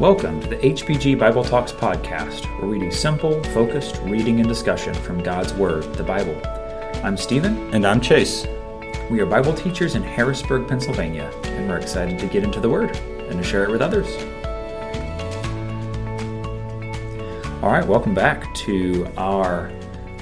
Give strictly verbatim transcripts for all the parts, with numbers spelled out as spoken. Welcome to the H B G Bible Talks podcast, where we do simple, focused reading and discussion from God's Word, the Bible. I'm Stephen. And I'm Chase. We are Bible teachers in Harrisburg, Pennsylvania, and we're excited to get into the Word and to share it with others. All right, welcome back to our,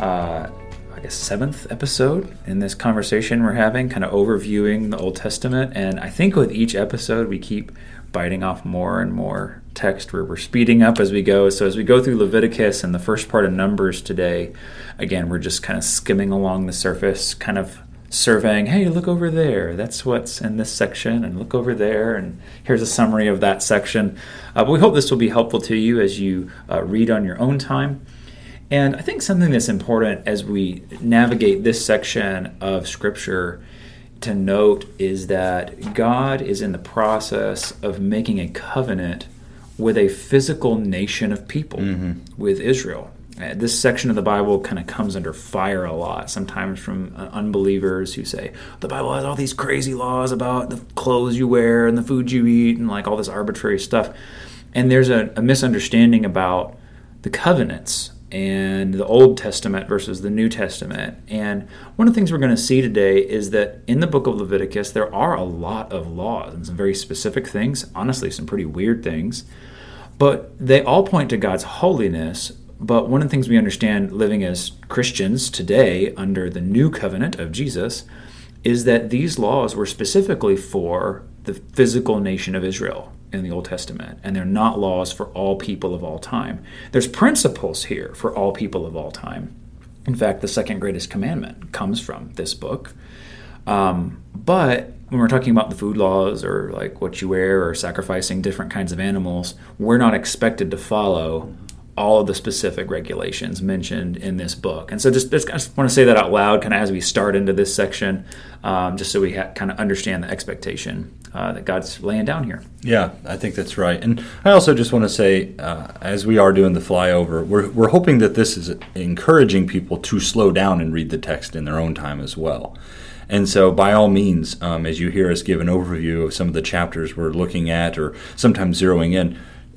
uh, I guess, seventh episode in this conversation we're having, kind of overviewing the Old Testament. And I think with each episode, we keep biting off more and more text where we're speeding up as we go. So as we go through Leviticus and the first part of Numbers today, again, we're just kind of skimming along the surface, kind of surveying, hey, look over there, that's what's in this section, and look over there, and here's a summary of that section. Uh, but we hope this will be helpful to you as you uh, read on your own time. And I think something that's important as we navigate this section of Scripture to note is that God is in the process of making a covenant with a physical nation of people, mm-hmm. with Israel. Uh, this section of the Bible kind of comes under fire a lot, sometimes from uh, unbelievers who say, the Bible has all these crazy laws about the clothes you wear and the food you eat and like all this arbitrary stuff. And there's a, a misunderstanding about the covenants and the Old Testament versus the New Testament. And one of the things we're going to see today is that in the book of Leviticus, there are a lot of laws and some very specific things, honestly, some pretty weird things, but they all point to God's holiness. But one of the things we understand living as Christians today under the new covenant of Jesus is that these laws were specifically for the physical nation of Israel in the Old Testament, and they're not laws for all people of all time. There's principles here for all people of all time. In fact, the second greatest commandment comes from this book. Um, but when we're talking about the food laws or like what you wear or sacrificing different kinds of animals, we're not expected to follow all of the specific regulations mentioned in this book. And so just, just I just want to say that out loud kind of as we start into this section, um, just so we ha- kind of understand the expectation uh, that God's laying down here. Yeah, I think that's right. And I also just want to say, uh, as we are doing the flyover, we're, we're hoping that this is encouraging people to slow down and read the text in their own time as well. And so by all means, um, as you hear us give an overview of some of the chapters we're looking at or sometimes zeroing in,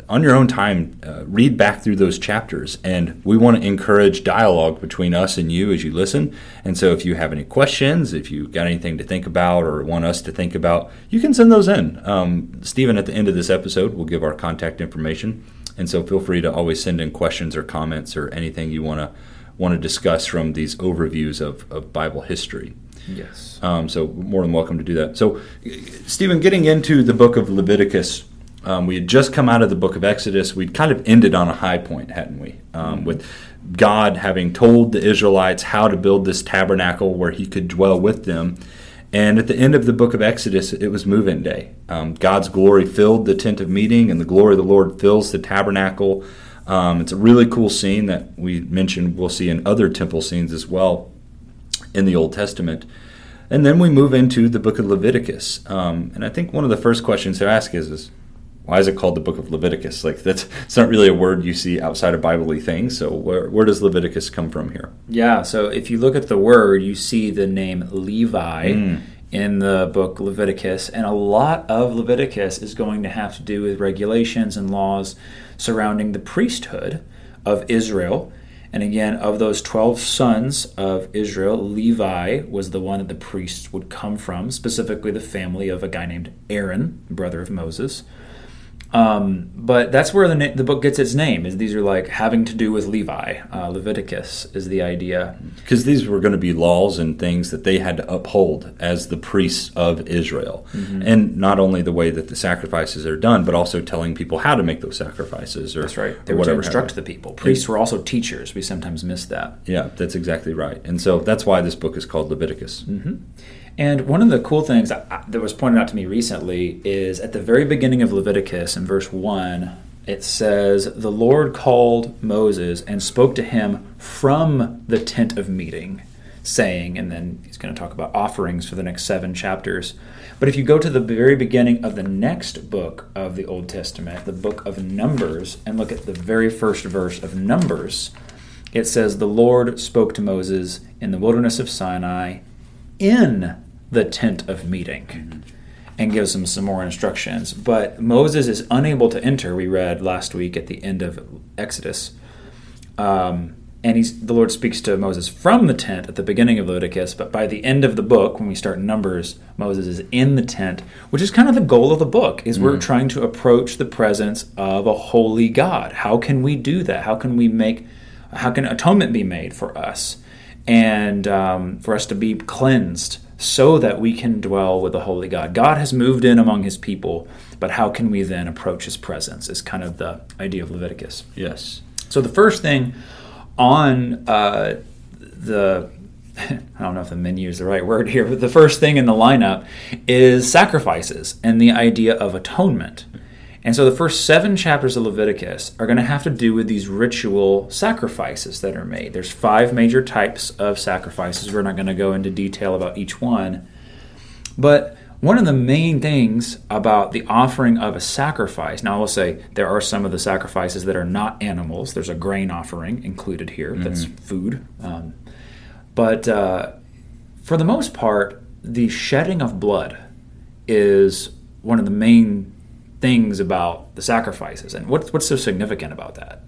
on your own time, uh, read back through those chapters, and we want to encourage dialogue between us and you as you listen. And so if you have any questions, if you got anything to think about or want us to think about, you can send those in. Um, Stephen, at the end of this episode, will give our contact information, and so feel free to always send in questions or comments or anything you want to want to discuss from these overviews of, of Bible history. Yes. Um, so more than welcome to do that. So, Stephen, getting into the book of Leviticus, Um, we had just come out of the book of Exodus. We'd kind of ended on a high point, hadn't we? Um, mm-hmm. With God having told the Israelites how to build this tabernacle where he could dwell with them. And at the end of the book of Exodus, it was move-in day. Um, God's glory filled the tent of meeting, and the glory of the Lord fills the tabernacle. Um, it's a really cool scene that we mentioned we'll see in other temple scenes as well in the Old Testament. And then we move into the book of Leviticus. Um, and I think one of the first questions to ask is, is why is it called the book of Leviticus? Like, that's it's not really a word you see outside of Bible-y things. So where where does Leviticus come from here? Yeah, so if you look at the word, you see the name Levi mm. in the book Leviticus. And a lot of Leviticus is going to have to do with regulations and laws surrounding the priesthood of Israel. And again, of those twelve sons of Israel, Levi was the one that the priests would come from, specifically the family of a guy named Aaron, brother of Moses. Um, but that's where the na- the book gets its name, is these are like having to do with Levi. Uh, Leviticus is the idea. Because these were going to be laws and things that they had to uphold as the priests of Israel. Mm-hmm. And not only the way that the sacrifices are done, but also telling people how to make those sacrifices. Or, that's right. They were to instruct the people. Priests were also teachers. We sometimes miss that. Yeah, that's exactly right. And so that's why this book is called Leviticus. Mm-hmm. And one of the cool things that was pointed out to me recently is at the very beginning of Leviticus, in verse one, it says, the Lord called Moses and spoke to him from the tent of meeting, saying, and then he's going to talk about offerings for the next seven chapters. But if you go to the very beginning of the next book of the Old Testament, the book of Numbers, and look at the very first verse of Numbers, it says, the Lord spoke to Moses in the wilderness of Sinai, in the tent of meeting. and gives them some more instructions. But Moses is unable to enter, we read last week at the end of Exodus. Um, and he's, the Lord speaks to Moses from the tent at the beginning of Leviticus, but by the end of the book, when we start Numbers, Moses is in the tent, which is kind of the goal of the book, is mm. we're trying to approach the presence of a holy God. How can we do that? How can we make, how can atonement be made for us? And um, for us to be cleansed so that we can dwell with the holy God. God has moved in among his people, but how can we then approach his presence is kind of the idea of Leviticus. Yes. So the first thing on uh, the, I don't know if the menu is the right word here, but the first thing in the lineup is sacrifices and the idea of atonement. And so the first seven chapters of Leviticus are going to have to do with these ritual sacrifices that are made. There's five major types of sacrifices. We're not going to go into detail about each one. But one of the main things about the offering of a sacrifice, now I will say there are some of the sacrifices that are not animals. There's a grain offering included here. Mm-hmm. That's food. Um, but uh, for the most part, the shedding of blood is one of the main things about the sacrifices, and what's what's so significant about that?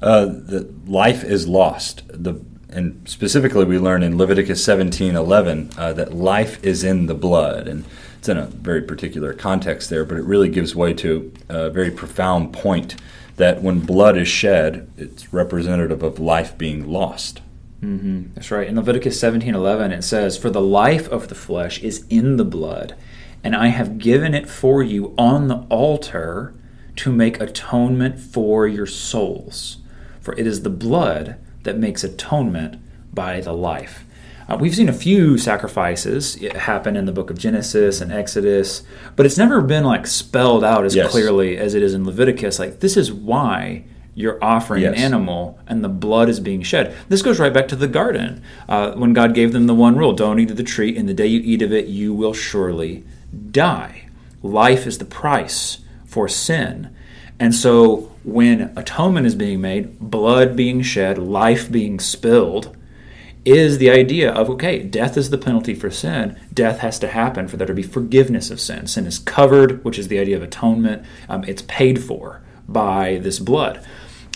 Uh, the life is lost. The and specifically, we learn in Leviticus seventeen eleven uh, that life is in the blood, and it's in a very particular context there. But it really gives way to a very profound point that when blood is shed, it's representative of life being lost. Mm-hmm. That's right. In Leviticus seventeen eleven, it says, "For the life of the flesh is in the blood. And I have given it for you on the altar to make atonement for your souls. For it is the blood that makes atonement by the life." Uh, we've seen a few sacrifices happen in the book of Genesis and Exodus, but it's never been like spelled out as yes. clearly as it is in Leviticus. Like, this is why you're offering yes. an animal and the blood is being shed. This goes right back to the garden uh, when God gave them the one rule, don't eat of the tree, and the day you eat of it, you will surely die. Life is the price for sin. And so when atonement is being made, blood being shed, life being spilled, is the idea of, okay, death is the penalty for sin. Death has to happen for there to be forgiveness of sin. Sin is covered, which is the idea of atonement. Um, it's paid for by this blood.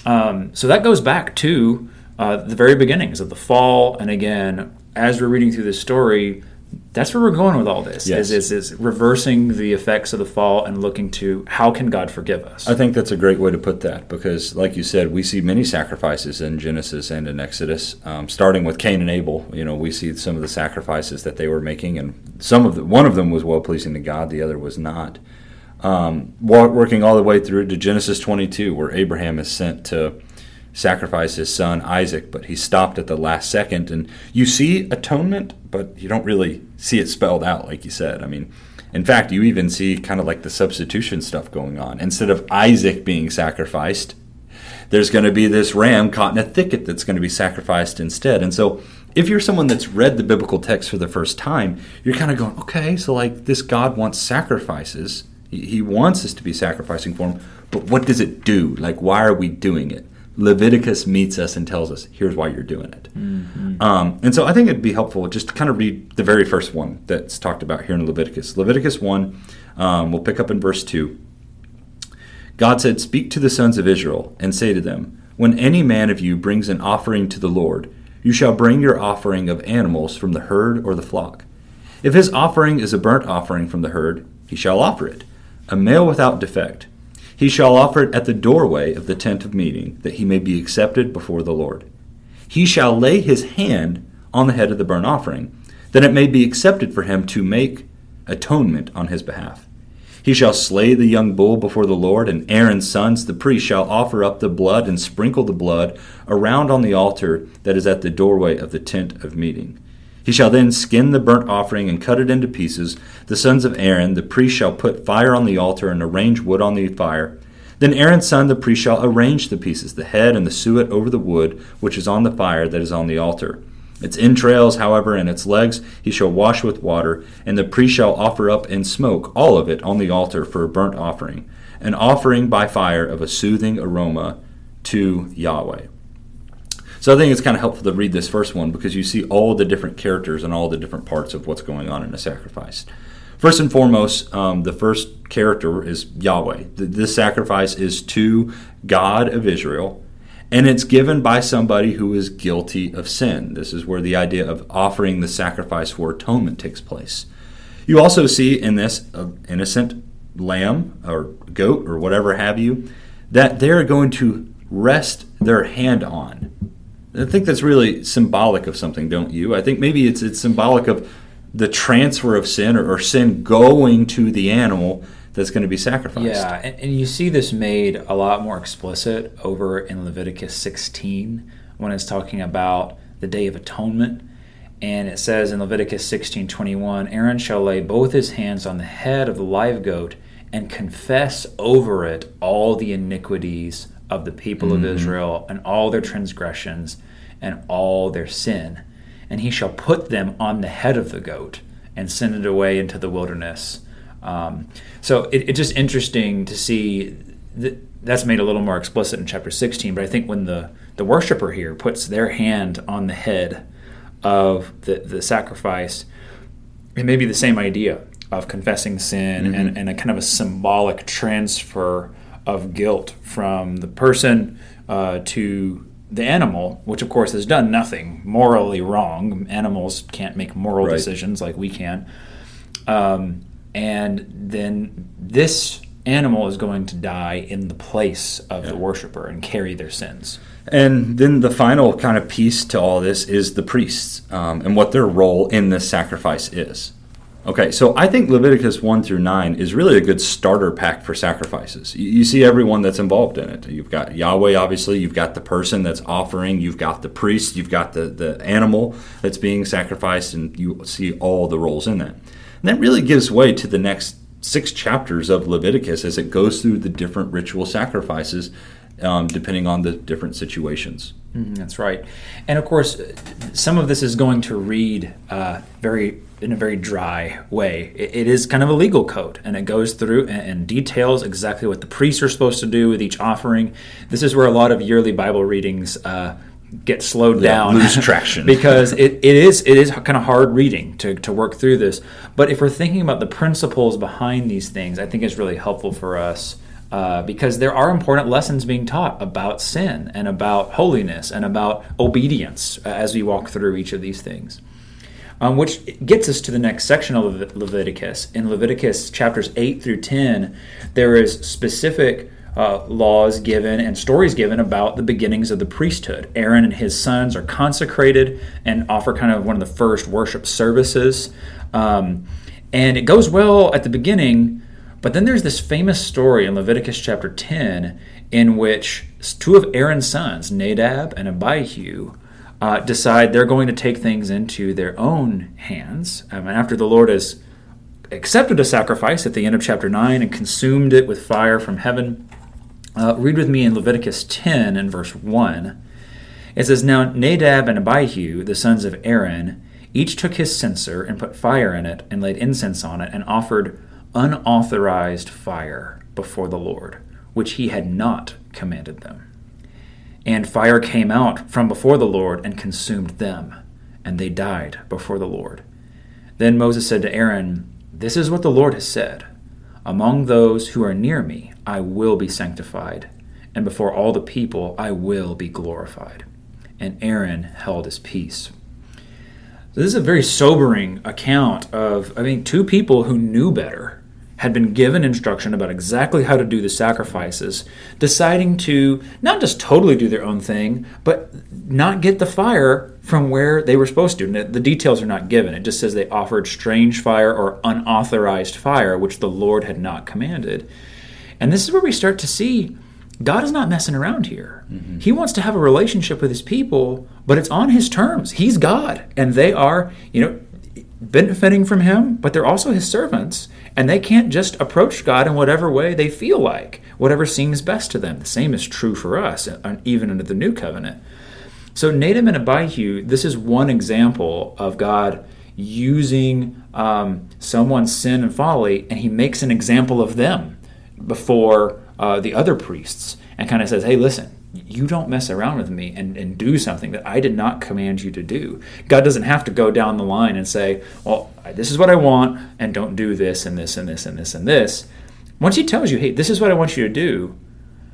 Um, so that goes back to uh, the very beginnings of the fall. And again, as we're reading through this story, that's where we're going with all this, yes. is, is, is reversing the effects of the fall and looking to how can God forgive us. I think that's a great way to put that because, like you said, we see many sacrifices in Genesis and in Exodus, um, starting with Cain and Abel. You know, we see some of the sacrifices that they were making, and some of the, one of them was well-pleasing to God, the other was not. Um, working all the way through to Genesis twenty-two, where Abraham is sent to sacrifice his son Isaac, but he stopped at the last second. And you see atonement, but you don't really see it spelled out, like you said. I mean, in fact, you even see kind of like the substitution stuff going on. Instead of Isaac being sacrificed, there's going to be this ram caught in a thicket that's going to be sacrificed instead. And so if you're someone that's read the biblical text for the first time, you're kind of going, okay, so like this God wants sacrifices. He wants us to be sacrificing for him, but what does it do? Like, why are we doing it? Leviticus meets us and tells us, here's why you're doing it. Mm-hmm. Um, and so I think it'd be helpful just to kind of read the very first one that's talked about here in Leviticus. Leviticus one, um, we'll pick up in verse two. God said, "Speak to the sons of Israel and say to them, when any man of you brings an offering to the Lord, you shall bring your offering of animals from the herd or the flock. If his offering is a burnt offering from the herd, he shall offer it, a male without defect. He shall offer it at the doorway of the tent of meeting, that he may be accepted before the Lord. He shall lay his hand on the head of the burnt offering, that it may be accepted for him to make atonement on his behalf. He shall slay the young bull before the Lord, and Aaron's sons, the priests, shall offer up the blood and sprinkle the blood around on the altar that is at the doorway of the tent of meeting. He shall then skin the burnt offering and cut it into pieces. The sons of Aaron, the priest, shall put fire on the altar and arrange wood on the fire. Then Aaron's son, the priest, shall arrange the pieces, the head and the suet over the wood, which is on the fire that is on the altar. Its entrails, however, and its legs he shall wash with water, and the priest shall offer up in smoke all of it on the altar for a burnt offering, an offering by fire of a soothing aroma to Yahweh." So I think it's kind of helpful to read this first one because you see all the different characters and all the different parts of what's going on in a sacrifice. First and foremost, um, the first character is Yahweh. This sacrifice is to God of Israel, and it's given by somebody who is guilty of sin. This is where the idea of offering the sacrifice for atonement takes place. You also see in this uh, innocent lamb or goat or whatever have you, that they're going to rest their hand on. I think that's really symbolic of something, don't you? I think maybe it's it's symbolic of the transfer of sin or, or sin going to the animal that's going to be sacrificed. Yeah, and, and you see this made a lot more explicit over in Leviticus sixteen when it's talking about the Day of Atonement. And it says in Leviticus sixteen twenty-one, Aaron shall lay both his hands on the head of the live goat and confess over it all the iniquities of the people mm-hmm. of Israel and all their transgressions and all their sin. And he shall put them on the head of the goat and send it away into the wilderness. Um, so it, it's just interesting to see th- that's made a little more explicit in chapter sixteen. But I think when the, the worshiper here puts their hand on the head of the, the sacrifice, it may be the same idea of confessing sin mm-hmm. and, and a kind of a symbolic transfer of guilt from the person uh, to the animal, which of course has done nothing morally wrong. Animals can't make moral right. decisions like we can. Um, and then this animal is going to die in the place of yeah. the worshiper and carry their sins. And then the final kind of piece to all this is the priests um, and what their role in this sacrifice is. Okay, so I think Leviticus one through nine is really a good starter pack for sacrifices. You, you see everyone that's involved in it. You've got Yahweh, obviously. You've got the person that's offering. You've got the priest. You've got the, the animal that's being sacrificed, and you see all the roles in that. And that really gives way to the next six chapters of Leviticus as it goes through the different ritual sacrifices um, depending on the different situations. Mm, that's right. And, of course, some of this is going to read uh, very in a very dry way. It, it is kind of a legal code, and it goes through and, and details exactly what the priests are supposed to do with each offering. This is where a lot of yearly Bible readings uh, get slowed yeah, down. Lose traction. Because it, it is it is kind of hard reading to, to work through this. But if we're thinking about the principles behind these things, I think it's really helpful for us uh, because there are important lessons being taught about sin and about holiness and about obedience as we walk through each of these things. Um, which gets us to the next section of Le- Leviticus. In Leviticus chapters eight through ten, there is specific uh, laws given and stories given about the beginnings of the priesthood. Aaron and his sons are consecrated and offer kind of one of the first worship services. Um, and it goes well at the beginning, but then there's this famous story in Leviticus chapter ten in which two of Aaron's sons, Nadab and Abihu, Uh, decide they're going to take things into their own hands. Um, and after the Lord has accepted a sacrifice at the end of chapter nine and consumed it with fire from heaven, uh, read with me in Leviticus ten and verse one. It says, Now Nadab and Abihu, the sons of Aaron, each took his censer and put fire in it and laid incense on it and offered unauthorized fire before the Lord, which he had not commanded them. And fire came out from before the Lord and consumed them, and they died before the Lord. Then Moses said to Aaron, This is what the Lord has said. Among those who are near me I will be sanctified, and before all the people I will be glorified. And Aaron held his peace. So this is a very sobering account of, I mean, two people who knew better, had been given instruction about exactly how to do the sacrifices, deciding to not just totally do their own thing, but not get the fire from where they were supposed to. And the details are not given. It just says they offered strange fire or unauthorized fire, which the Lord had not commanded. And this is where we start to see God is not messing around here. Mm-hmm. He wants to have a relationship with his people, but it's on his terms. He's God, and they are, you know, benefiting from him, but they're also his servants, and they can't just approach God in whatever way they feel like, whatever seems best to them. The same is true for us, even under the new covenant. So Nadab and Abihu, this is one example of God using um, someone's sin and folly, and he makes an example of them before uh, the other priests and kind of says, hey, listen, you don't mess around with me and, and do something that I did not command you to do. God doesn't have to go down the line and say, well, this is what I want, and don't do this and this and this and this and this. Once he tells you, hey, this is what I want you to do,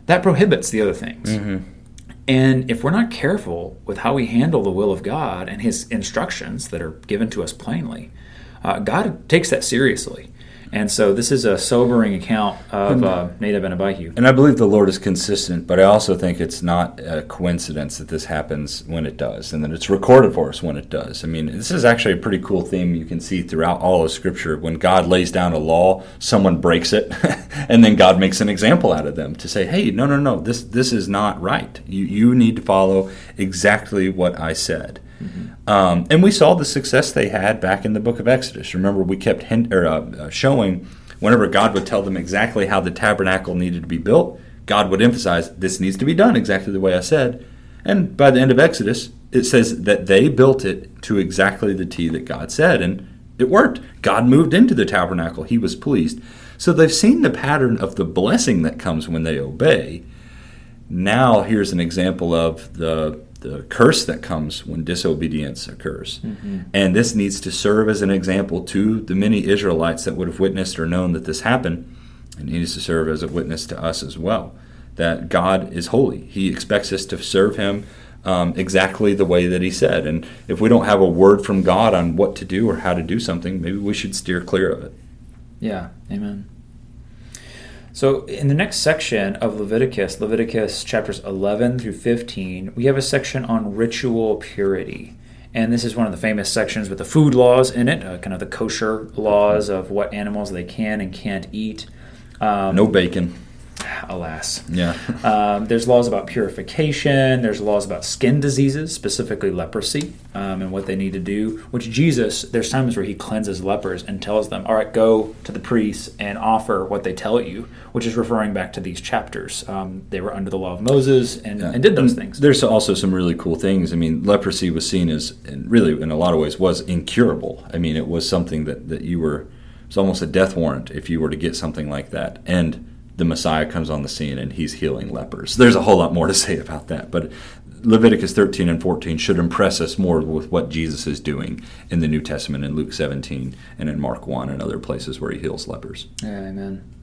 that prohibits the other things. Mm-hmm. And if we're not careful with how we handle the will of God and his instructions that are given to us plainly, uh, God takes that seriously. And so this is a sobering account of uh, Nadab and Abihu. And I believe the Lord is consistent, but I also think it's not a coincidence that this happens when it does, and that it's recorded for us when it does. I mean, this is actually a pretty cool theme you can see throughout all of Scripture. When God lays down a law, someone breaks it, and then God makes an example out of them to say, hey, no, no, no, this this is not right. You, you need to follow exactly what I said. Mm-hmm. Um, and we saw the success they had back in the book of Exodus. Remember, we kept hint- or, uh, showing whenever God would tell them exactly how the tabernacle needed to be built, God would emphasize, this needs to be done exactly the way I said. And by the end of Exodus, it says that they built it to exactly the T that God said, and it worked. God moved into the tabernacle. He was pleased. So they've seen the pattern of the blessing that comes when they obey. Now here's an example of the... the curse that comes when disobedience occurs. Mm-hmm. And this needs to serve as an example to the many Israelites that would have witnessed or known that this happened, and it needs to serve as a witness to us as well, that God is holy. He expects us to serve him um, exactly the way that he said. And if we don't have a word from God on what to do or how to do something, maybe we should steer clear of it. Yeah, amen. So in the next section of Leviticus, Leviticus chapters eleven through fifteen, we have a section on ritual purity. And this is one of the famous sections with the food laws in it, uh, kind of the kosher laws of what animals they can and can't eat. Um, no bacon. Alas. Yeah. um, there's laws about purification. There's laws about skin diseases, specifically leprosy, um, and what they need to do, which Jesus, there's times where he cleanses lepers and tells them, all right, go to the priests and offer what they tell you, which is referring back to these chapters. Um, they were under the law of Moses and, yeah. and did those and things. There's also some really cool things. I mean, leprosy was seen as, and really in a lot of ways, was incurable. I mean, it was something that, that you were, it's almost a death warrant if you were to get something like that. And the Messiah comes on the scene and he's healing lepers. There's a whole lot more to say about that, but Leviticus thirteen and fourteen should impress us more with what Jesus is doing in the New Testament in Luke seventeen and in Mark one and other places where he heals lepers. Yeah, amen.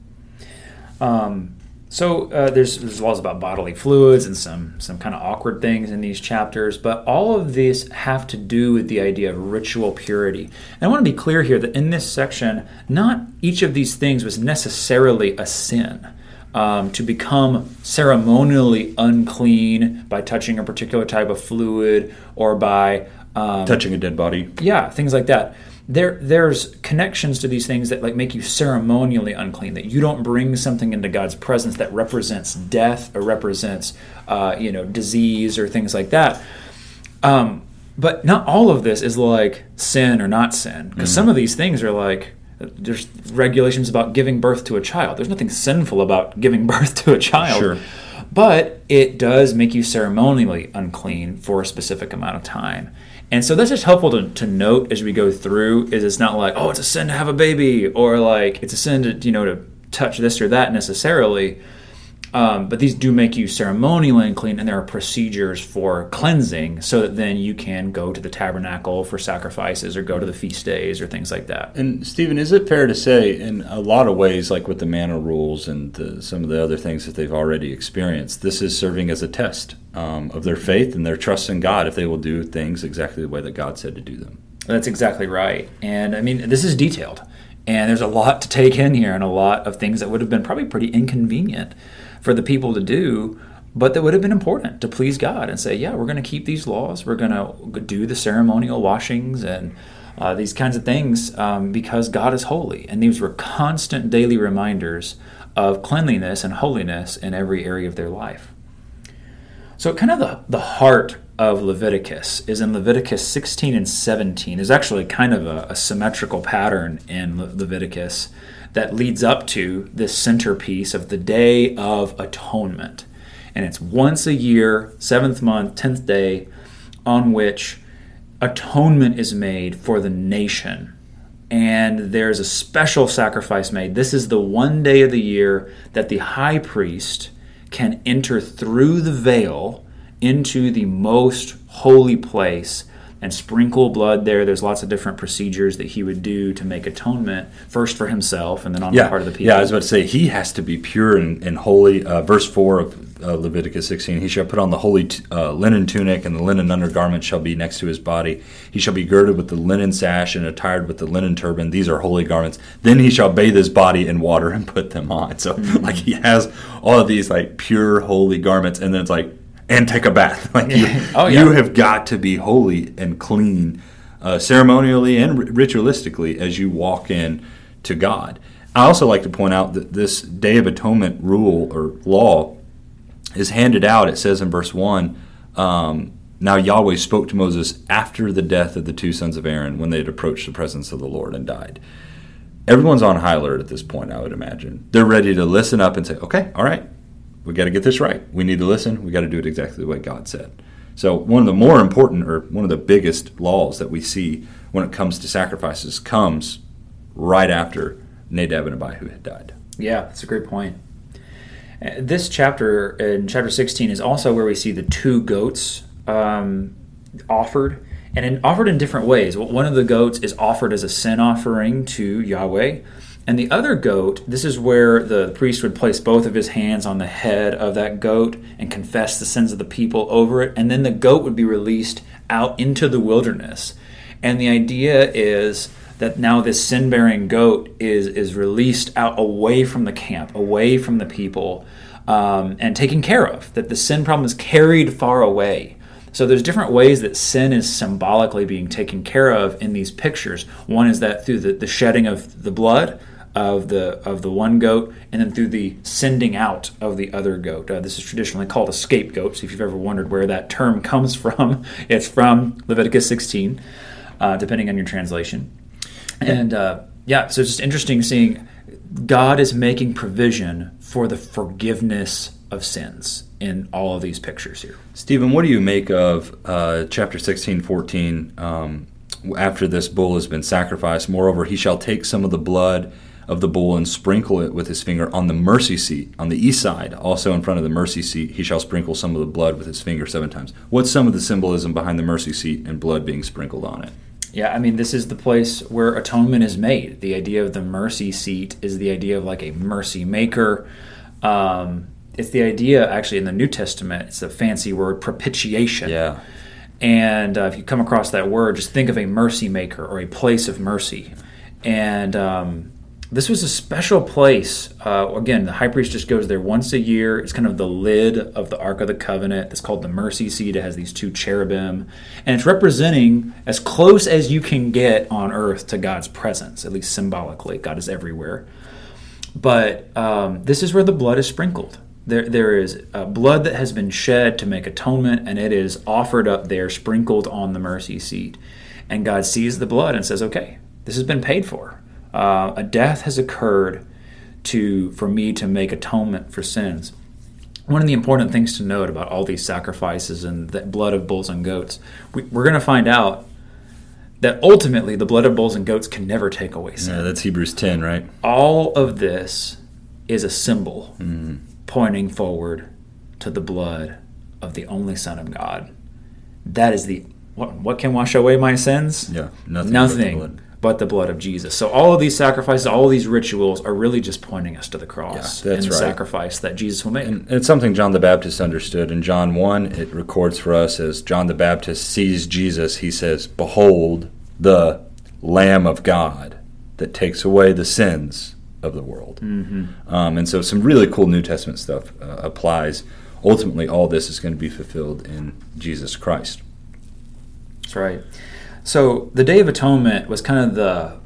Um, so uh, there's, there's laws about bodily fluids and some, some kind of awkward things in these chapters, but all of these have to do with the idea of ritual purity. And I want to be clear here that in this section, not each of these things was necessarily a sin. Um, to become ceremonially unclean by touching a particular type of fluid or by... Um, touching a dead body. Yeah, things like that. There, there's connections to these things that like make you ceremonially unclean, that you don't bring something into God's presence that represents death or represents uh, you know, disease or things like that. Um, but not all of this is like sin or not sin, because mm-hmm. some of these things are like... There's regulations about giving birth to a child. There's nothing sinful about giving birth to a child. Sure. But it does make you ceremonially unclean for a specific amount of time. And so that's just helpful to, to note as we go through, is it's not like, oh, it's a sin to have a baby, or like it's a sin to, you know, to touch this or that necessarily. Um, but these do make you ceremonially unclean, and there are procedures for cleansing so that then you can go to the tabernacle for sacrifices or go to the feast days or things like that. And, Stephen, is it fair to say in a lot of ways, like with the manna rules and the, some of the other things that they've already experienced, this is serving as a test um, of their faith and their trust in God if they will do things exactly the way that God said to do them? That's exactly right. And, I mean, this is detailed, and there's a lot to take in here and a lot of things that would have been probably pretty inconvenient for the people to do, but that would have been important to please God and say, yeah, we're going to keep these laws. We're going to do the ceremonial washings and uh, these kinds of things um, because God is holy. And these were constant daily reminders of cleanliness and holiness in every area of their life. So kind of the, the heart of Leviticus is in Leviticus sixteen and seventeen. There's actually kind of a, a symmetrical pattern in Le- Leviticus that leads up to this centerpiece of the Day of Atonement. And it's once a year, seventh month, tenth day, on which atonement is made for the nation. And there's a special sacrifice made. This is the one day of the year that the high priest can enter through the veil into the most holy place and sprinkle blood there. There's lots of different procedures that he would do to make atonement, first for himself and then on yeah. the part of the people. Yeah, I was about to say, he has to be pure and, and holy. Uh, verse four of uh, Leviticus sixteen, he shall put on the holy t- uh, linen tunic, and the linen undergarment shall be next to his body. He shall be girded with the linen sash and attired with the linen turban. These are holy garments. Then he shall bathe his body in water and put them on. So mm-hmm. like he has all of these like pure, holy garments, and then it's like, and take a bath. Like you, oh, yeah. you have got to be holy and clean uh, ceremonially and r- ritualistically as you walk in to God. I also like to point out that this Day of Atonement rule or law is handed out. It says in verse one, um, now Yahweh spoke to Moses after the death of the two sons of Aaron when they had approached the presence of the Lord and died. Everyone's on high alert at this point, I would imagine. They're ready to listen up and say, okay, all right. We got to get this right. We need to listen. We got to do it exactly the way God said. So one of the more important or one of the biggest laws that we see when it comes to sacrifices comes right after Nadab and Abihu had died. Yeah, that's a great point. This chapter, in chapter sixteen, is also where we see the two goats um, offered, and in, offered in different ways. One of the goats is offered as a sin offering to Yahweh. And the other goat, this is where the priest would place both of his hands on the head of that goat and confess the sins of the people over it. And then the goat would be released out into the wilderness. And the idea is that now this sin-bearing goat is, is released out away from the camp, away from the people, um, and taken care of, that the sin problem is carried far away. So there's different ways that sin is symbolically being taken care of in these pictures. One is that through the, the shedding of the blood of the of the one goat, and then through the sending out of the other goat. Uh, this is traditionally called a scapegoat, so if you've ever wondered where that term comes from, it's from Leviticus sixteen, uh, depending on your translation. And uh, yeah, so it's just interesting seeing God is making provision for the forgiveness of sins in all of these pictures here. Stephen, what do you make of uh, chapter sixteen, fourteen, um, after this bull has been sacrificed? Moreover, he shall take some of the blood of the bull and sprinkle it with his finger on the mercy seat, on the east side, also in front of the mercy seat, he shall sprinkle some of the blood with his finger seven times. What's some of the symbolism behind the mercy seat and blood being sprinkled on it? Yeah, I mean, this is the place where atonement is made. The idea of the mercy seat is the idea of like a mercy maker. Um, it's the idea, actually, in the New Testament, it's a fancy word, propitiation. Yeah. And uh, if you come across that word, just think of a mercy maker or a place of mercy. And um this was a special place. Uh, again, the high priest just goes there once a year. It's kind of the lid of the Ark of the Covenant. It's called the Mercy Seat. It has these two cherubim. And it's representing as close as you can get on earth to God's presence, at least symbolically. God is everywhere. But um, this is where the blood is sprinkled. There, there is uh, blood that has been shed to make atonement, and it is offered up there, sprinkled on the Mercy Seat. And God sees the blood and says, okay, this has been paid for. Uh, a death has occurred to for me to make atonement for sins. One of the important things to note about all these sacrifices and the blood of bulls and goats, we, we're going to find out that ultimately the blood of bulls and goats can never take away sin. Yeah, that's Hebrews ten, right? All of this is a symbol mm-hmm. pointing forward to the blood of the only Son of God. That is the, what, what can wash away my sins? Yeah, nothing. Nothing. But the blood. But the blood of Jesus. So all of these sacrifices, all of these rituals are really just pointing us to the cross yeah, and the right. sacrifice that Jesus will make. And it's something John the Baptist understood. In John one, it records for us as John the Baptist sees Jesus, he says, behold the Lamb of God that takes away the sins of the world. Mm-hmm. Um, and so some really cool New Testament stuff uh, applies. Ultimately, all this is going to be fulfilled in Jesus Christ. That's right. So the Day of Atonement was kind of the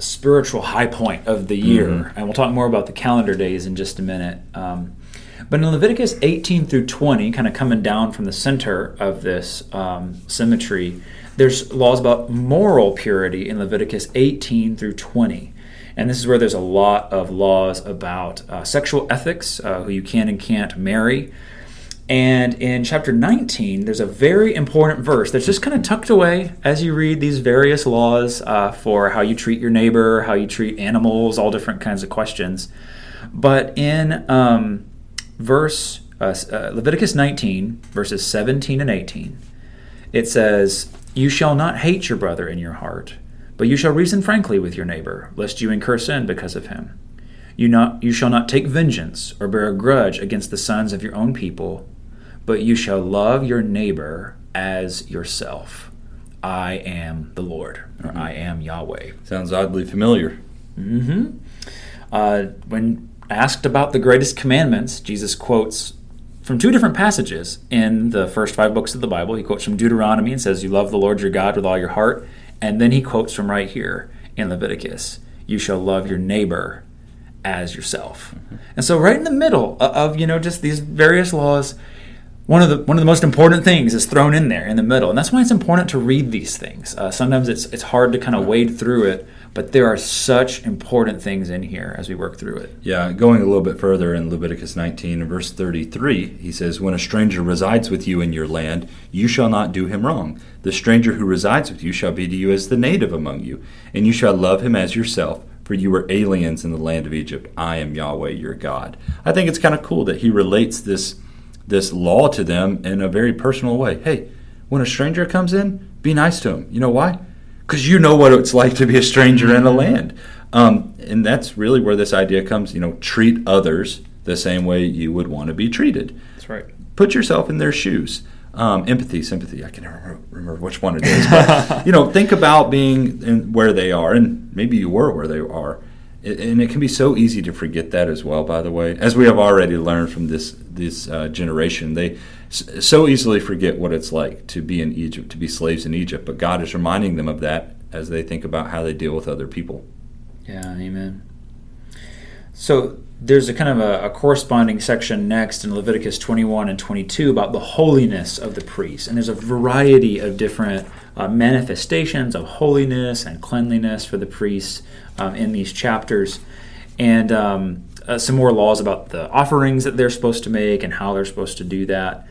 spiritual high point of the year, mm-hmm. and we'll talk more about the calendar days in just a minute. Um, but in Leviticus eighteen through twenty, kind of coming down from the center of this um, symmetry, there's laws about moral purity in Leviticus eighteen through twenty. And this is where there's a lot of laws about uh, sexual ethics, uh, who you can and can't marry. And in chapter nineteen, there's a very important verse that's just kind of tucked away as you read these various laws uh, for how you treat your neighbor, how you treat animals, all different kinds of questions. But in um, verse uh, uh, Leviticus nineteen, verses seventeen and eighteen, it says, "You shall not hate your brother in your heart, but you shall reason frankly with your neighbor, lest you incur sin because of him. You not you shall not take vengeance or bear a grudge against the sons of your own people, but you shall love your neighbor as yourself. I am the Lord," or mm-hmm. "I am Yahweh." Sounds oddly familiar. Mm-hmm. Uh, when asked about the greatest commandments, Jesus quotes from two different passages in the first five books of the Bible. He quotes from Deuteronomy and says, "You love the Lord your God with all your heart." And then he quotes from right here in Leviticus, "You shall love your neighbor as yourself." Mm-hmm. And so right in the middle of, you know, just these various laws, One of the one of the most important things is thrown in there in the middle, and that's why it's important to read these things. Uh, sometimes it's it's hard to kind of wade through it, but there are such important things in here as we work through it. Yeah, going a little bit further in Leviticus nineteen, verse thirty-three, he says, "When a stranger resides with you in your land, you shall not do him wrong. The stranger who resides with you shall be to you as the native among you, and you shall love him as yourself. For you were aliens in the land of Egypt. I am Yahweh your God." I think it's kind of cool that he relates this this law to them in a very personal way. Hey, when a stranger comes in, be nice to him. You know why? Because you know what it's like to be a stranger in a land. Um, and that's really where this idea comes, you know, treat others the same way you would want to be treated. That's right. Put yourself in their shoes. Um, empathy, sympathy, I can never remember which one it is. But, you know, think about being in where they are, and maybe you were where they are. And it can be so easy to forget that as well, by the way, as we have already learned from this this uh, generation. They s- so easily forget what it's like to be in Egypt, to be slaves in Egypt. But God is reminding them of that as they think about how they deal with other people. Yeah, amen. So there's a kind of a, a corresponding section next in Leviticus twenty-one and twenty-two about the holiness of the priest. And there's a variety of different uh, manifestations of holiness and cleanliness for the priests um, in these chapters. And um, uh, some more laws about the offerings that they're supposed to make and how they're supposed to do that.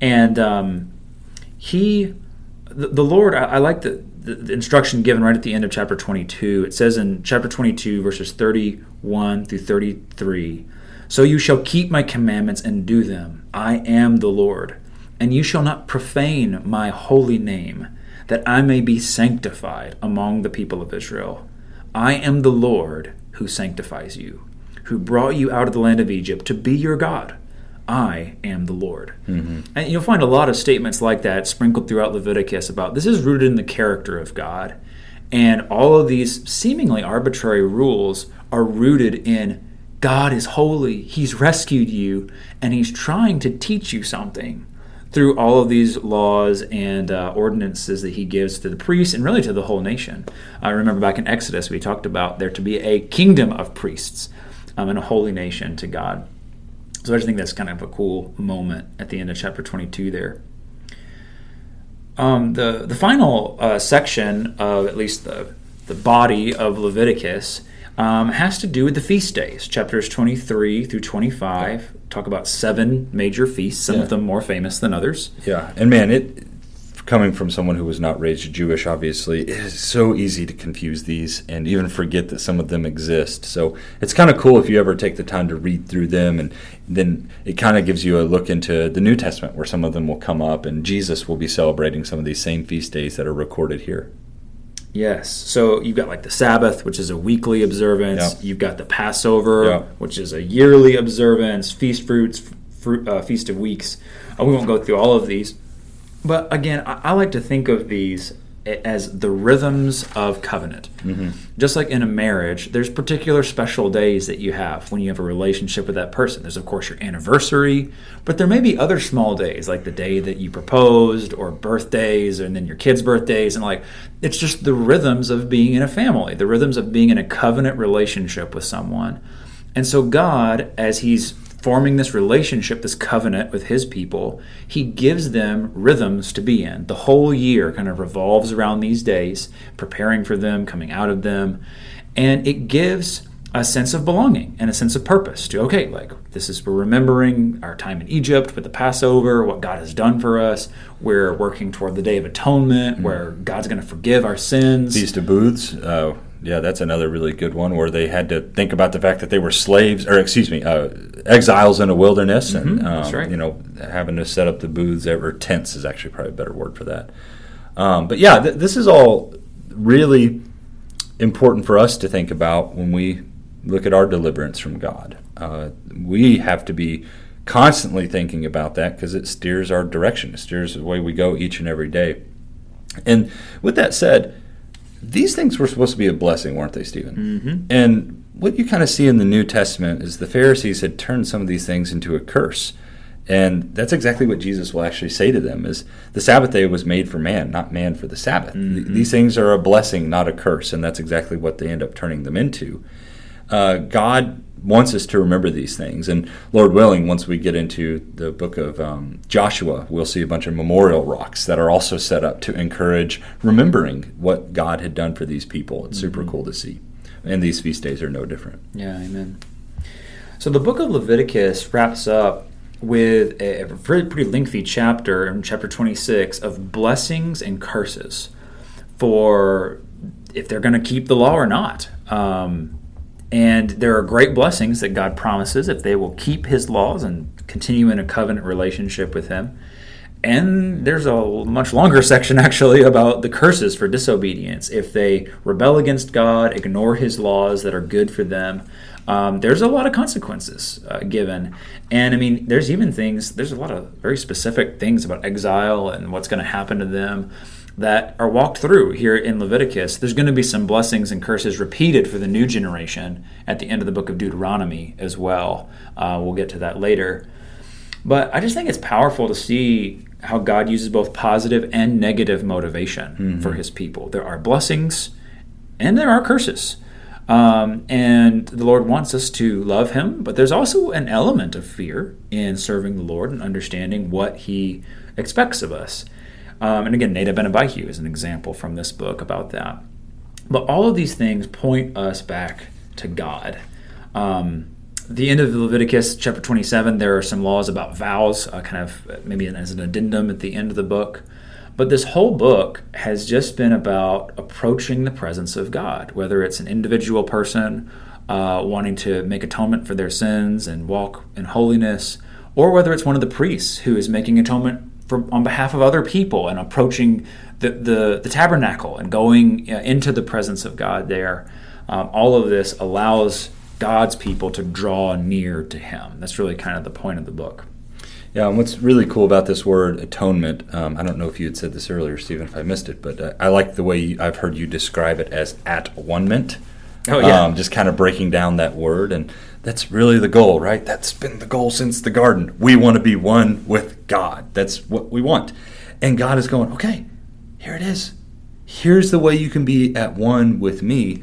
And um, he, the, the Lord, I, I like the, the, the instruction given right at the end of chapter twenty-two. It says in chapter twenty-two, verses thirty-one through thirty-three, "So you shall keep my commandments and do them. I am the Lord. And you shall not profane my holy name, that I may be sanctified among the people of Israel. I am the Lord who sanctifies you, who brought you out of the land of Egypt to be your God. I am the Lord." Mm-hmm. And you'll find a lot of statements like that sprinkled throughout Leviticus about this is rooted in the character of God. And all of these seemingly arbitrary rules are rooted in God is holy, he's rescued you, and he's trying to teach you something through all of these laws and uh, ordinances that he gives to the priests and really to the whole nation. I remember back in Exodus we talked about there to be a kingdom of priests um, and a holy nation to God. So I just think that's kind of a cool moment at the end of chapter twenty-two there. Um, the, the final uh, section of at least the, the body of Leviticus Um, has to do with the feast days. Chapters twenty-three through twenty-five yeah. talk about seven major feasts, some yeah. of them more famous than others. Yeah, and man, it coming from someone who was not raised Jewish, obviously, it is so easy to confuse these and even forget that some of them exist. So it's kind of cool if you ever take the time to read through them, and then it kind of gives you a look into the New Testament where some of them will come up, and Jesus will be celebrating some of these same feast days that are recorded here. Yes. So you've got like the Sabbath, which is a weekly observance. Yep. You've got the Passover, yep. which is a yearly observance, Feast Fruits, fruit, uh, Feast of Weeks. Uh, we won't go through all of these. But again, I, I like to think of these as the rhythms of covenant. Mm-hmm. Just like in a marriage, there's particular special days that you have when you have a relationship with that person. There's, of course, your anniversary, but there may be other small days, like the day that you proposed or birthdays and then your kids' birthdays. And like, it's just the rhythms of being in a family, the rhythms of being in a covenant relationship with someone. And so God, as he's forming this relationship, this covenant with his people, he gives them rhythms to be in. The whole year kind of revolves around these days, preparing for them, coming out of them, and it gives a sense of belonging and a sense of purpose to, okay, like this is, we're remembering our time in Egypt with the Passover, what God has done for us. We're working toward the Day of Atonement, mm-hmm. where God's going to forgive our sins. Feast of Booths, uh, Yeah, that's another really good one where they had to think about the fact that they were slaves, or excuse me, uh, exiles in a wilderness, mm-hmm, and um, that's right. you know, having to set up the booths, or tents is actually probably a better word for that. Um, but yeah, th- this is all really important for us to think about when we look at our deliverance from God. Uh, we have to be constantly thinking about that because it steers our direction. It steers the way we go each and every day. And with that said, these things were supposed to be a blessing, weren't they, Stephen? Mm-hmm. And what you kind of see in the New Testament is the Pharisees had turned some of these things into a curse. And that's exactly what Jesus will actually say to them is the Sabbath day was made for man, not man for the Sabbath. Mm-hmm. These things are a blessing, not a curse, and that's exactly what they end up turning them into. Uh, God wants us to remember these things, and Lord willing, once we get into the book of um, Joshua, we'll see a bunch of memorial rocks that are also set up to encourage remembering what God had done for these people. It's mm-hmm. super cool to see, and these feast days are no different. Yeah, amen. So the book of Leviticus wraps up with a pretty, pretty lengthy chapter, in chapter twenty-six, of blessings and curses for if they're going to keep the law or not. Um, and there are great blessings that God promises if they will keep his laws and continue in a covenant relationship with him. And there's a much longer section, actually, about the curses for disobedience. If they rebel against God, ignore his laws that are good for them, Um, there's a lot of consequences uh, given. And, I mean, there's even things, there's a lot of very specific things about exile and what's going to happen to them that are walked through here in Leviticus. There's going to be some blessings and curses repeated for the new generation at the end of the book of Deuteronomy as well. Uh, we'll get to that later. But I just think it's powerful to see how God uses both positive and negative motivation mm-hmm. for his people. There are blessings and there are curses. Um, and the Lord wants us to love him, but there's also an element of fear in serving the Lord and understanding what he expects of us. Um, and again, Nadab and Abihu is an example from this book about that. But all of these things point us back to God. Um, the end of Leviticus chapter twenty-seven, there are some laws about vows, uh, kind of maybe as an addendum at the end of the book. But this whole book has just been about approaching the presence of God, whether it's an individual person uh, wanting to make atonement for their sins and walk in holiness, or whether it's one of the priests who is making atonement for, on behalf of other people and approaching the, the, the tabernacle and going into the presence of God there. Um, all of this allows God's people to draw near to him. That's really kind of the point of the book. Yeah, and what's really cool about this word atonement, um, I don't know if you had said this earlier, Stephen, if I missed it, but uh, I like the way you, I've heard you describe it as at-one-ment. Oh, yeah. Um, just kind of breaking down that word, and that's really the goal, right? That's been the goal since the garden. We want to be one with God. That's what we want. And God is going, okay, here it is. Here's the way you can be at one with me.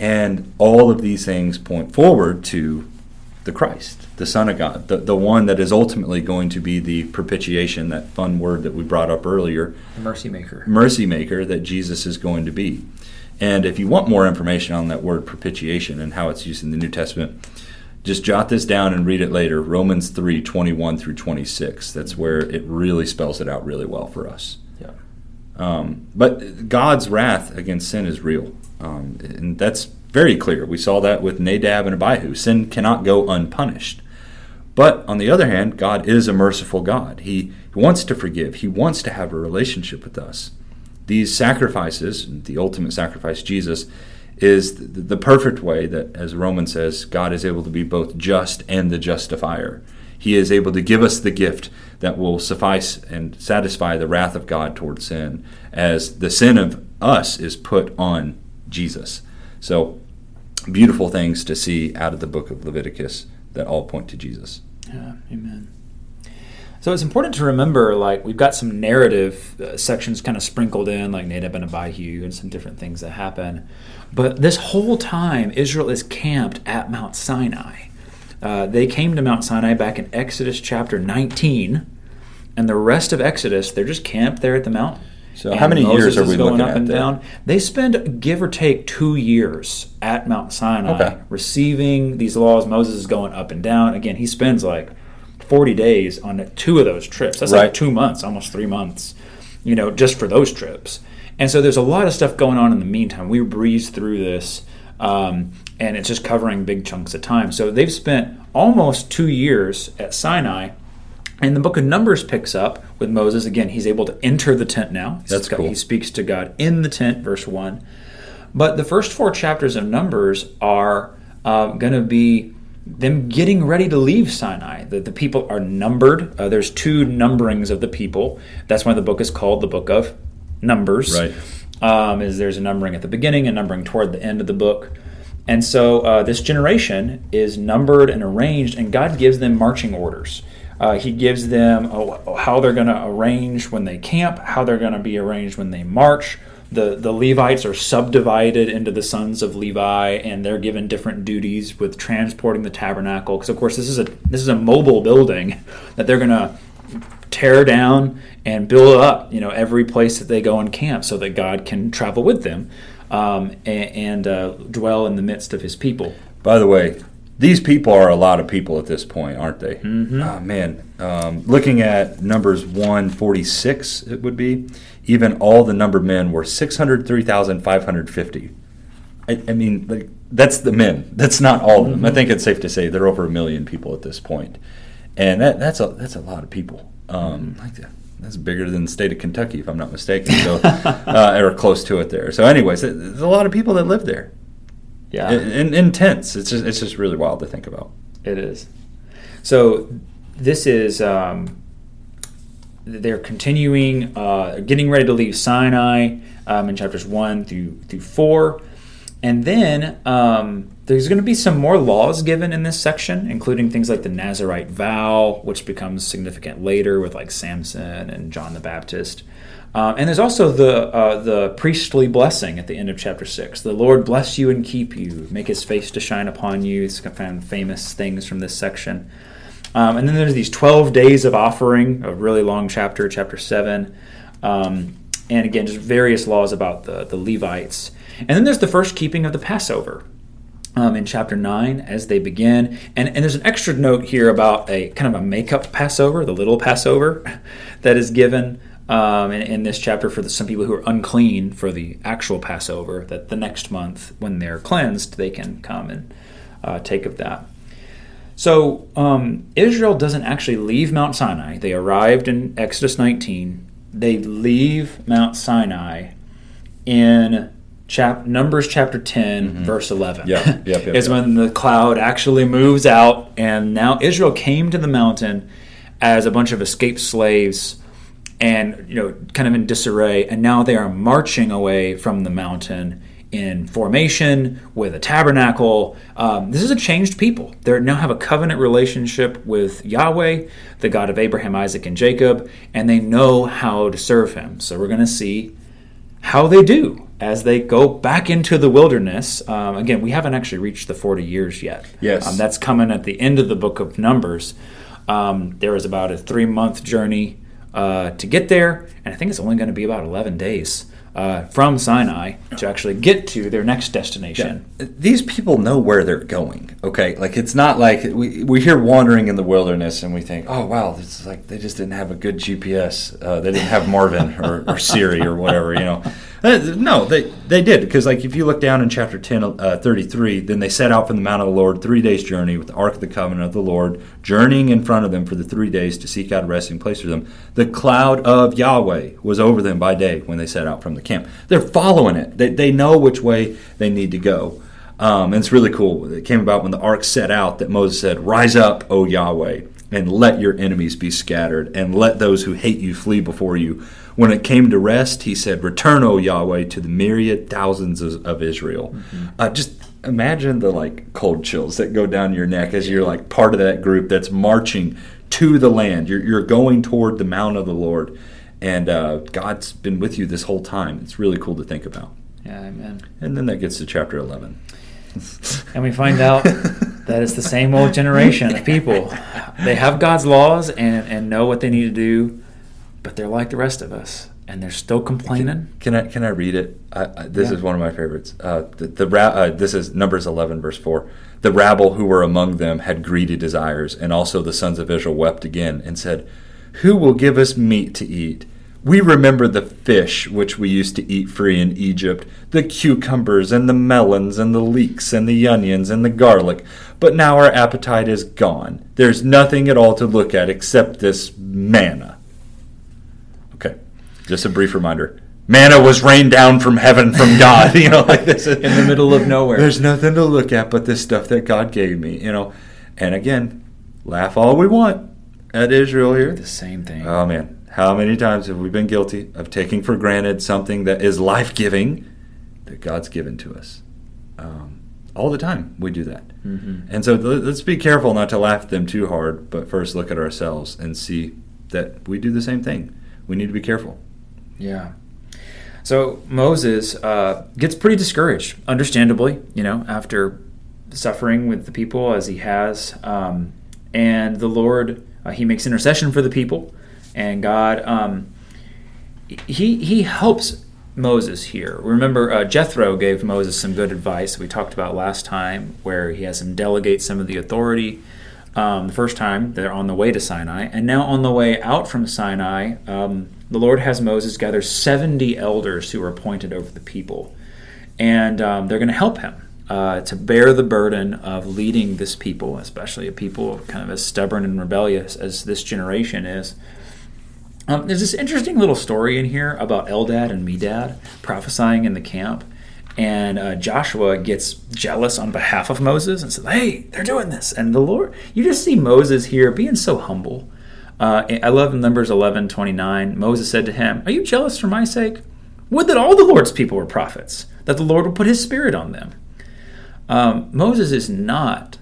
And all of these things point forward to the Christ, the Son of God, the, the one that is ultimately going to be the propitiation, that fun word that we brought up earlier. Mercy maker. Mercy maker that Jesus is going to be. And if you want more information on that word propitiation and how it's used in the New Testament, just jot this down and read it later, Romans three, twenty-one through twenty-six. That's where it really spells it out really well for us. Yeah. Um, but God's wrath against sin is real. Um, and that's very clear. We saw that with Nadab and Abihu. Sin cannot go unpunished. But on the other hand, God is a merciful God. He wants to forgive. He wants to have a relationship with us. These sacrifices, the ultimate sacrifice, Jesus, is the perfect way that, as Romans says, God is able to be both just and the justifier. He is able to give us the gift that will suffice and satisfy the wrath of God towards sin, as the sin of us is put on Jesus. So, beautiful things to see out of the book of Leviticus that all point to Jesus. Yeah, amen. So it's important to remember, like, we've got some narrative uh, sections kind of sprinkled in, like Nadab and Abihu and some different things that happen. But this whole time, Israel is camped at Mount Sinai. Uh, they came to Mount Sinai back in Exodus chapter nineteen, and the rest of Exodus, they're just camped there at the mountain. So and how many Moses years are we going looking up at and down? They spend, give or take, two years at Mount Sinai okay. receiving these laws. Moses is going up and down. Again, he spends like forty days on two of those trips. That's right. Like two months, almost three months, you know, just for those trips. And so there's a lot of stuff going on in the meantime. We breeze through this, um, and it's just covering big chunks of time. So they've spent almost two years at Sinai, and the book of Numbers picks up with Moses. Again, he's able to enter the tent now. He's That's got, cool. He speaks to God in the tent, verse one. But the first four chapters of Numbers are uh, going to be them getting ready to leave Sinai. The, the people are numbered. Uh, there's two numberings of the people. That's why the book is called the Book of Numbers. Right. Um, is there's a numbering at the beginning, a numbering toward the end of the book. And so uh, this generation is numbered and arranged, and God gives them marching orders. Uh, he gives them oh, how they're going to arrange when they camp, how they're going to be arranged when they march. The the Levites are subdivided into the sons of Levi, and they're given different duties with transporting the tabernacle. Because of course this is a this is a mobile building that they're going to tear down and build up. You know, every place that they go and camp, so that God can travel with them um, and, and uh, dwell in the midst of His people. By the way, these people are a lot of people at this point, aren't they? Mm-hmm. Oh, man, um, looking at Numbers one forty six, it would be. Even all the numbered men were six hundred three thousand five hundred fifty. I, I mean, like, that's the men. That's not all of them. Mm-hmm. I think it's safe to say they're over a million people at this point. And that, that's a that's a lot of people. Um, like that, that's bigger than the state of Kentucky, if I'm not mistaken, so uh, or close to it there. So anyways, there's a lot of people that live there. Yeah. In, in, in tents. It's just, it's just really wild to think about. It is. So this is... Um, They're continuing, uh, getting ready to leave Sinai um, in chapters one through through four, and then um, there's going to be some more laws given in this section, including things like the Nazirite vow, which becomes significant later with like Samson and John the Baptist, um, and there's also the uh, the priestly blessing at the end of chapter six. The Lord bless you and keep you, make His face to shine upon you. It's kind of famous things from this section. Um, and then there's these twelve days of offering, a really long chapter, chapter seven. Um, and again, just various laws about the, the Levites. And then there's the first keeping of the Passover um, in chapter nine as they begin. And, and there's an extra note here about a kind of a makeup Passover, the little Passover, that is given um, in, in this chapter for the, some people who are unclean for the actual Passover, that the next month when they're cleansed, they can come and uh, take of that. So um, Israel doesn't actually leave Mount Sinai. They arrived in Exodus nineteen. They leave Mount Sinai in chap- Numbers chapter ten, mm-hmm. verse eleven. Yeah, yeah, yeah. Is when the cloud actually moves out, and now Israel came to the mountain as a bunch of escaped slaves, and you know, kind of in disarray, and now they are marching away from the mountain in formation, with a tabernacle. Um, this is a changed people. They now have a covenant relationship with Yahweh, the God of Abraham, Isaac, and Jacob, and they know how to serve Him. So we're going to see how they do as they go back into the wilderness. Um, again, we haven't actually reached the forty years yet. Yes. Um, that's coming at the end of the book of Numbers. Um, there is about a three-month journey uh, to get there, and I think it's only going to be about eleven days. Uh, from Sinai to actually get to their next destination. Yeah. These people know where they're going, okay? Like, it's not like we we hear wandering in the wilderness and we think, oh, wow, this is like they just didn't have a good G P S. Uh, they didn't have Marvin or, or Siri or whatever, you know. No, they, they did, because, like, if you look down in chapter ten, uh, thirty-three, then they set out from the Mount of the Lord three days' journey with the Ark of the Covenant of the Lord, journeying in front of them for the three days to seek out a resting place for them. The cloud of Yahweh was over them by day when they set out from the camp. They're following it. They they know which way they need to go. Um, and it's really cool. It came about when the ark set out that Moses said, "Rise up, O Yahweh, and let your enemies be scattered, and let those who hate you flee before you." When it came to rest, he said, "Return, O Yahweh, to the myriad thousands of, of Israel." Mm-hmm. Uh, just imagine the like cold chills that go down your neck as you're like part of that group that's marching to the land. You're you're going toward the Mount of the Lord. And uh, God's been with you this whole time. It's really cool to think about. Yeah, amen. And then that gets to chapter eleven. And we find out that it's the same old generation of people. They have God's laws and, and know what they need to do, but they're like the rest of us, and they're still complaining. Can, can I can I read it? I, I, this yeah. is one of my favorites. Uh, the, the ra- uh, This is Numbers eleven, verse four. "The rabble who were among them had greedy desires, and also the sons of Israel wept again and said, 'Who will give us meat to eat? We remember the fish which we used to eat free in Egypt, the cucumbers and the melons and the leeks and the onions and the garlic. But now our appetite is gone. There's nothing at all to look at except this manna. Okay, just a brief reminder. Manna was rained down from heaven from God, you know, like this. In the middle of nowhere. There's nothing to look at but this stuff that God gave me, you know. And again, laugh all we want at Israel here. The same thing. Oh, man. How many times have we been guilty of taking for granted something that is life-giving that God's given to us? Um, all the time we do that. Mm-hmm. And so th- let's be careful not to laugh at them too hard, but first look at ourselves and see that we do the same thing. We need to be careful. Yeah. So Moses uh, gets pretty discouraged, understandably, you know, after suffering with the people as he has. Um, and the Lord, uh, he makes intercession for the people. And God, um, he he helps Moses here. Remember, uh, Jethro gave Moses some good advice we talked about last time, where he has him delegate some of the authority. Um, the first time, they're on the way to Sinai. And now on the way out from Sinai, um, the Lord has Moses gather seventy elders who are appointed over the people. And um, they're going to help him uh, to bear the burden of leading this people, especially a people kind of as stubborn and rebellious as this generation is. Um, there's this interesting little story in here about Eldad and Medad prophesying in the camp. And uh, Joshua gets jealous on behalf of Moses and says, hey, they're doing this. And the Lord, you just see Moses here being so humble. Uh, I love in Numbers eleven twenty-nine, Moses said to him, are you jealous for my sake? Would that all the Lord's people were prophets, that the Lord would put his spirit on them. Um, Moses is not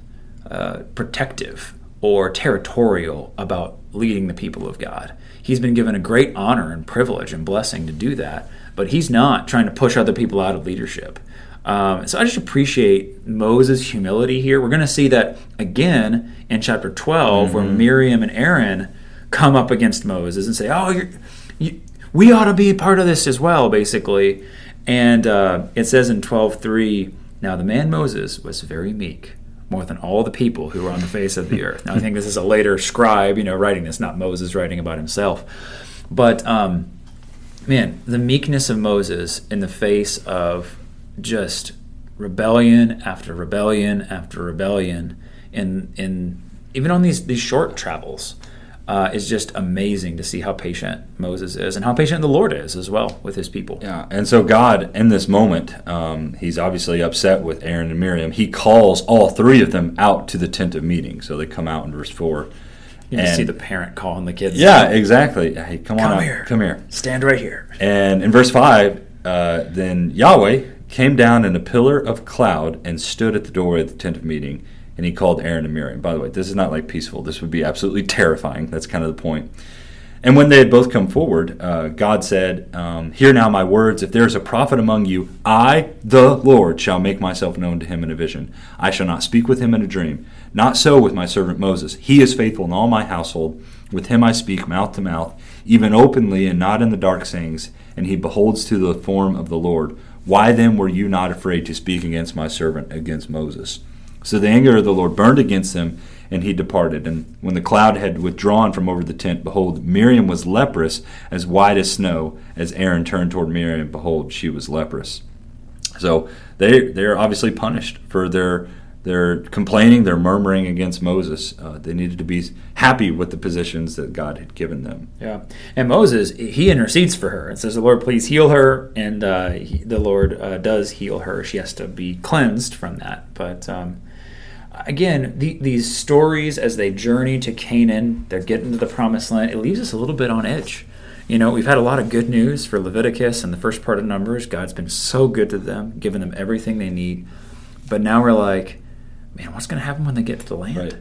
uh, protective or territorial about leading the people of God. He's been given a great honor and privilege and blessing to do that, but he's not trying to push other people out of leadership. Um, so I just appreciate Moses' humility here. We're going to see that again in chapter twelve, mm-hmm. where Miriam and Aaron come up against Moses and say, oh, you're, you, we ought to be part of this as well, basically. And uh, it says in twelve three, now the man Moses was very meek, more than all the people who were on the face of the earth. Now, I think this is a later scribe, you know, writing this, not Moses writing about himself. But, um, man, the meekness of Moses in the face of just rebellion after rebellion after rebellion, in, in even on these, these short travels, uh, is just amazing to see how patient Moses is and how patient the Lord is as well with his people. Yeah, and so God, in this moment, um, he's obviously upset with Aaron and Miriam. He calls all three of them out to the tent of meeting. So they come out in verse four. You and, can see the parent calling the kids. Yeah, out. Exactly. Hey, come, come on out. Here. Come here. Stand right here. And in verse five, uh, then Yahweh came down in a pillar of cloud and stood at the door of the tent of meeting. And he called Aaron and Miriam. By the way, this is not like peaceful. This would be absolutely terrifying. That's kind of the point. And when they had both come forward, uh, God said, um, hear now my words. If there is a prophet among you, I, the Lord, shall make myself known to him in a vision. I shall not speak with him in a dream. Not so with my servant Moses. He is faithful in all my household. With him I speak mouth to mouth, even openly and not in the dark sayings. And he beholds to the form of the Lord. Why then were you not afraid to speak against my servant, against Moses? So the anger of the Lord burned against him, and he departed. And when the cloud had withdrawn from over the tent, behold, Miriam was leprous, as white as snow. As Aaron turned toward Miriam, behold, she was leprous. So they they're obviously punished for their their complaining, their murmuring against Moses. Uh, they needed to be happy with the positions that God had given them. Yeah, and Moses, he intercedes for her and says, the Lord, please heal her. And uh, he, the Lord uh, does heal her. She has to be cleansed from that. But... Um, Again, the, these stories as they journey to Canaan, they're getting to the promised land, it leaves us a little bit on edge. You know, we've had a lot of good news for Leviticus and the first part of Numbers. God's been so good to them, giving them everything they need. But now we're like, man, what's going to happen when they get to the land?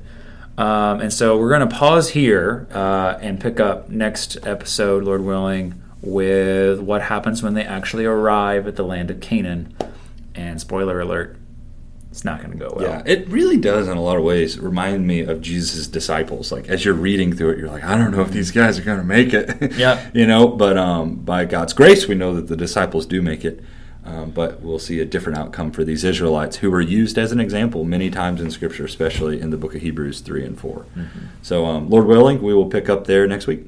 Right. Um, and so we're going to pause here uh, and pick up next episode, Lord willing, with what happens when they actually arrive at the land of Canaan. And spoiler alert, it's not going to go well. Yeah, it really does in a lot of ways remind me of Jesus' disciples. Like, as you're reading through it, you're like, I don't know if these guys are going to make it. Yeah. You know, but um, by God's grace, we know that the disciples do make it. Um, but we'll see a different outcome for these Israelites who were used as an example many times in Scripture, especially in the book of Hebrews three and four. Mm-hmm. So, um, Lord willing, we will pick up there next week.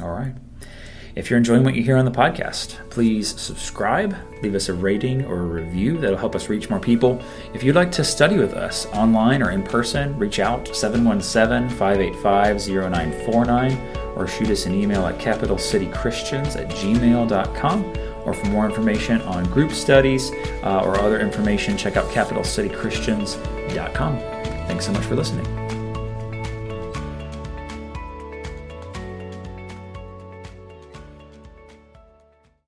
All right. If you're enjoying what you hear on the podcast, please subscribe, leave us a rating or a review. That'll help us reach more people. If you'd like to study with us online or in person, reach out seven one seven, five eight five, zero nine four nine or shoot us an email at capital city christians at gmail dot com. Or for more information on group studies uh, or other information, check out capital city christians dot com. Thanks so much for listening.